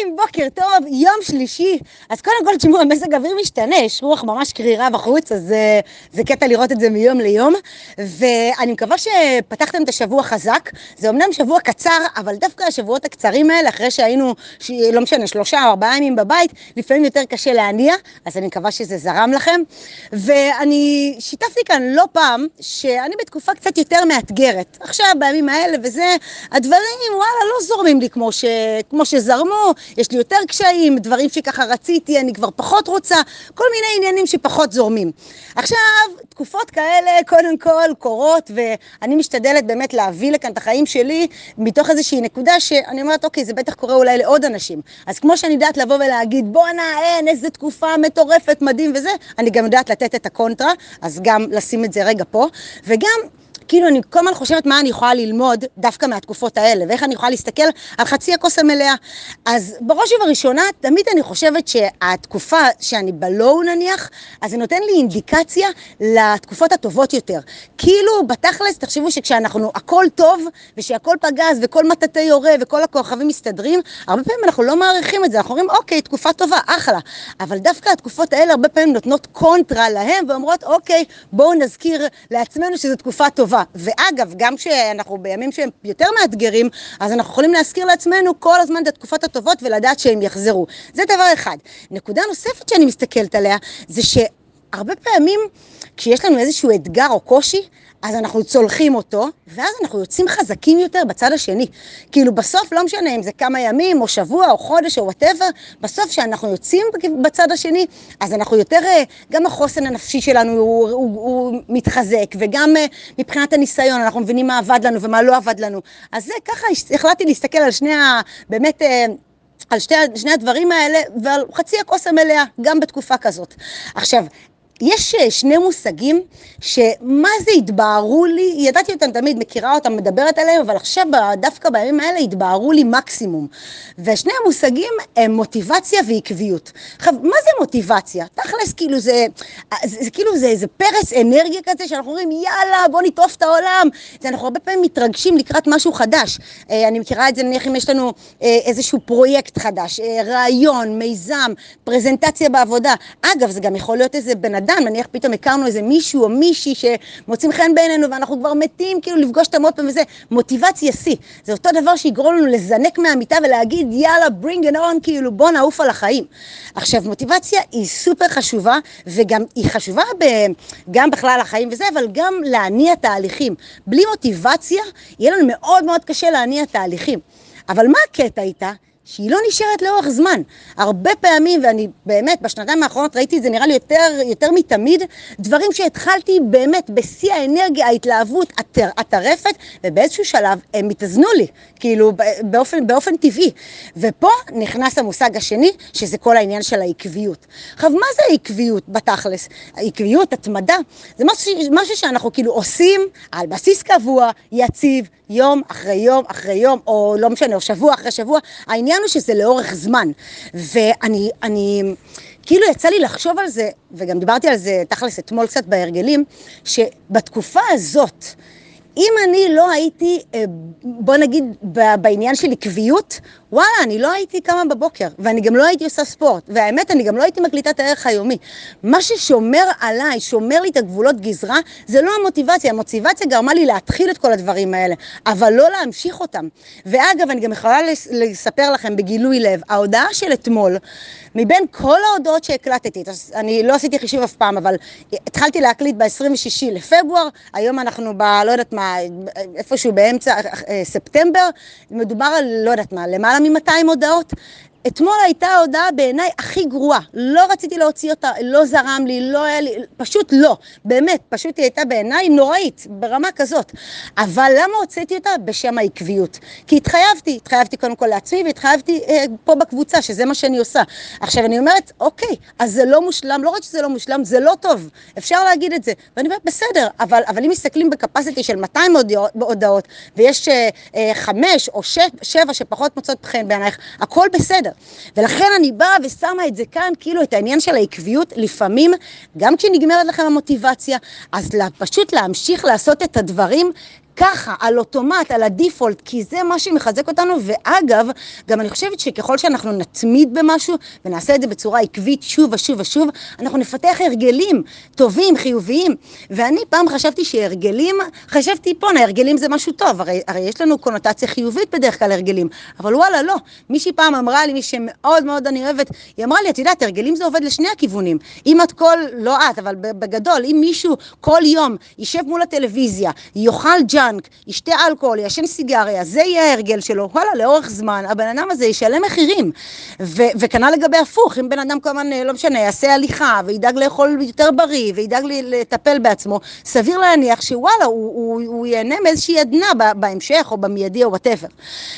חברים, בוקר טוב, יום שלישי. אז קודם כל תשמעו, המזג אוויר משתנה, יש רוח ממש קרירה בחוץ, אז זה קטע לראות את זה מיום ליום, ואני מקווה שפתחתם את השבוע חזק. זה אמנם שבוע קצר, אבל דווקא השבועות הקצרים האלה, אחרי שהיינו, לא משנה, 3 או 4 ימים בבית, לפעמים יותר קשה להניע, אז אני מקווה שזה זרם לכם. ואני שיתפתי כאן לא פעם, שאני בתקופה קצת יותר מאתגרת. עכשיו, בימים האלה וזה, הדברים, וואלה, לא זורמים לי כמו שזרמו, יש לי יותר קשיים, דברים שככה רציתי, אני כבר פחות רוצה, כל מיני עניינים שפחות זורמים. עכשיו, תקופות כאלה, קודם כל, קורות, ואני משתדלת באמת להביא לכאן את החיים שלי, מתוך איזושהי נקודה שאני אומרת, אוקיי, זה בטח קורה אולי לעוד אנשים. אז כמו שאני יודעת לבוא ולהגיד, בונה, אין, איזה תקופה מטורפת, מדהים וזה, אני גם יודעת לתת את הקונטרה, אז גם לשים את זה רגע פה, וגם כאילו אני כל הזמן חושבת מה אני יכולה ללמוד דווקא מהתקופות האלה, ואיך אני יכולה להסתכל על חצי הכוס המלאה. אז בראש ובראשונה, תמיד אני חושבת שהתקופה שאני בלואו נניח, אז זה נותן לי אינדיקציה לתקופות הטובות יותר. כאילו בתכלס, תחשבו שכשאנחנו הכל טוב, ושהכל פגז, וכל מטטי יורה, וכל הכוכבים מסתדרים, הרבה פעמים אנחנו לא מעריכים את זה, אנחנו אומרים, אוקיי, תקופה טובה, אחלה. אבל דווקא התקופות האלה הרבה פעמים נותנות קונטרה להם, ואומרות, אוקיי, בואו נזכיר לעצמנו שזו תקופה טובה. ואגב, גם שאנחנו בימים שהם יותר מאתגרים, אז אנחנו יכולים להזכיר לעצמנו כל הזמן את התקופות הטובות ולדעת שהם יחזרו. זה דבר אחד. נקודה נוספת שאני מסתכלת עליה, זה שהרבה פעמים כשיש לנו איזשהו אתגר או קושי, אז אנחנו צולחים אותו, ואז אנחנו יוצאים חזקים יותר בצד השני. כאילו בסוף, לא משנה אם זה כמה ימים, או שבוע, או חודש, או whatever, בסוף שאנחנו יוצאים בצד השני, אז אנחנו יותר, גם החוסן הנפשי שלנו הוא מתחזק, וגם מבחינת הניסיון, אנחנו מבינים מה עבד לנו ומה לא עבד לנו. אז זה, ככה החלטתי להסתכל על באמת, על שני הדברים האלה, ועל חצי הכוס המלאה, גם בתקופה כזאת. עכשיו, יש שני מושגים שמה זה התבהרו לי, ידעתי אותם תמיד, מכירה אותם, מדברת עליהם, אבל עכשיו דווקא בימים האלה התבהרו לי מקסימום. ושני המושגים הם מוטיבציה ועקביות. עכשיו, מה זה מוטיבציה? תכלס, כאילו זה איזה פרס אנרגיה כזה שאנחנו אומרים, יאללה, בוא נטרוף את העולם. אנחנו הרבה פעמים מתרגשים לקראת משהו חדש. אני מכירה את זה, נניח אם יש לנו איזשהו פרויקט חדש, רעיון, מיזם, פרזנטציה בעבודה. אגב, זה גם יכול להיות איזה בן אדם, נניח פתאום הכרנו איזה מישהו או מישהי שמוצאים חן בעינינו ואנחנו כבר מתים כאילו לפגוש את המות פעם וזה, מוטיבציה C. זה אותו דבר שיגרום לנו לזנק מהמיטה ולהגיד יאללה, bring it on, כאילו בוא נעוף על החיים. עכשיו, מוטיבציה היא סופר חשובה, וגם היא חשובה גם בכלל החיים וזה, אבל גם להניע תהליכים. בלי מוטיבציה יהיה לנו מאוד מאוד קשה להניע תהליכים. אבל מה הקטע איתה? שהיא לא נשארת לאורך זמן. הרבה פעמים, ואני באמת בשנתיים האחרונות ראיתי את זה נראה לי יותר מתמיד, דברים שהתחלתי באמת בשיא האנרגיה, ההתלהבות, הטרפת, ובאיזשהו שלב הם מתאזנו לי, כאילו באופן טבעי. ופה נכנס המושג השני, שזה כל העניין של העקביות. עכשיו, מה זה העקביות בתכלס? העקביות, התמדה, זה משהו שאנחנו כאילו עושים על בסיס קבוע, יציב, יום אחרי יום אחרי יום, או לא משנה, או שבוע אחרי שבוע. העניין הוא שזה לאורך זמן, ואני כאילו יצא לי לחשוב על זה, וגם דיברתי על זה תכלס אתמול קצת בהרגלים, שבתקופה הזאת, אם אני לא הייתי, בוא נגיד, בעניין של עקביות, וואלה, אני לא הייתי קמה בבוקר, ואני גם לא הייתי עושה ספורט, והאמת, אני גם לא הייתי מקליטה את הערך היומי. מה ששומר עליי, שומר לי את הגבולות גזרה, זה לא המוטיבציה. המוטיבציה גרמה לי להתחיל את כל הדברים האלה, אבל לא להמשיך אותם. ואגב, אני גם יכולה לספר לכם בגילוי לב, ההודעה של אתמול, מבין כל ההודעות שהקלטתי, אני לא עשיתי חישוב אף פעם, אבל התחלתי להקליט ב-26 לפברואר, היום אנחנו לא יודעת מה, איפשהו באמצע ספטמבר, מדובר על, לא יודעת מה, למעלה מ-200 הודעות. אתמול הייתה ההודעה בעיניי הכי גרועה, לא רציתי להוציא אותה, לא זרם לי, לא היה לי, פשוט לא, באמת, פשוט היא הייתה בעיניי נוראית, ברמה כזאת. אבל למה הוצאתי אותה? בשם העקביות. כי התחייבתי קודם כל לעצמי, והתחייבתי פה בקבוצה, שזה מה שאני עושה. עכשיו אני אומרת, אוקיי, אז זה לא מושלם, לא רק שזה לא מושלם, זה לא טוב, אפשר להגיד את זה. ואני אומרת, בסדר, אבל אם מסתכלים בקפסיטי של 200 הודעות, ויש 5 או 7 שפחות מוצאות חן בעינייך, הכל בסדר. ולכן אני באה ושמה את זה כאן, כאילו את העניין של העקביות, לפעמים, גם כשנגמרת לכם המוטיבציה, אז פשוט להמשיך לעשות את הדברים, ככה, על אוטומט, על הדיפולט, כי זה מה שמחזק אותנו, ואגב, גם אני חושבת שככל שאנחנו נתמיד במשהו, ונעשה את זה בצורה עקבית שוב ושוב ושוב, אנחנו נפתח הרגלים טובים, חיוביים, ואני פעם חשבתי שהרגלים, חשבתי פה, הרגלים זה משהו טוב, הרי יש לנו קונוטציה חיובית בדרך כלל הרגלים, אבל וואלה, לא, מישהי פעם אמרה לי, מי שמאוד מאוד אני אוהבת, היא אמרה לי, את יודעת, הרגלים זה עובד לשני הכיוונים, אם את כל, לא את, אבל בגדול, אם מישהו כל יום יישב מול הטלוויזיה, יאכל ג'אנק, ישתה אלכוהול, ישן סיגריה, זה יהיה ההרגל שלו, וואלה, לאורך זמן, הבן אדם הזה ישלם מחירים, וכנ"ל לגבי הפוך, אם בן אדם כמובן, לא משנה, יעשה הליכה, וידאג לאכול יותר בריא, וידאג לטפל בעצמו, סביר להניח שוואלה, הוא ייהנה מאיזושהי עדנה בהמשך, או במיידי, או whatever.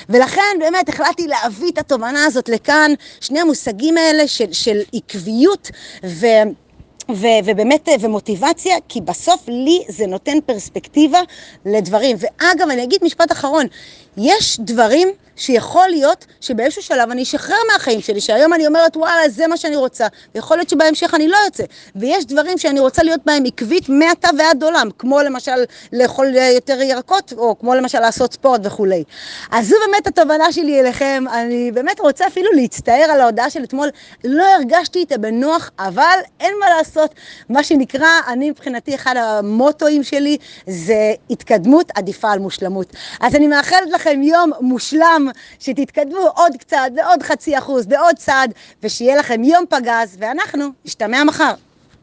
ולכן, באמת, החלטתי להביא את התובנה הזאת לכאן, שני המושגים האלה של עקביות, ובאמת, ומוטיבציה, כי בסוף לי זה נותן פרספקטיבה לדברים. ואגב, אני אגיד משפט אחרון, יש דברים שיכול להיות שבאיזשהו שלב אני אשחרר מהחיים שלי, שהיום אני אומרת, וואלה, זה מה שאני רוצה, ויכול להיות שבהמשך אני לא יוצא. ויש דברים שאני רוצה להיות בהם עקבית מעתה ועד עולם, כמו למשל לאכול יותר ירקות, או כמו למשל לעשות ספורט וכולי. אז זו באמת התובנה שלי אליכם, אני באמת רוצה אפילו להצטער על ההודעה של אתמול, לא הרגשתי איתה בנוח, אבל אין מה לעשות. מה שנקרא, אני מבחינתי, אחד המוטואים שלי, זה התקדמות עדיפה על מושלמות. אז אני מאחלת לכם יום מושלם, שתתקדמו עוד קצת, בעוד 0.5%, בעוד צעד, ושיהיה לכם יום פגז, ואנחנו נשתמע מחר.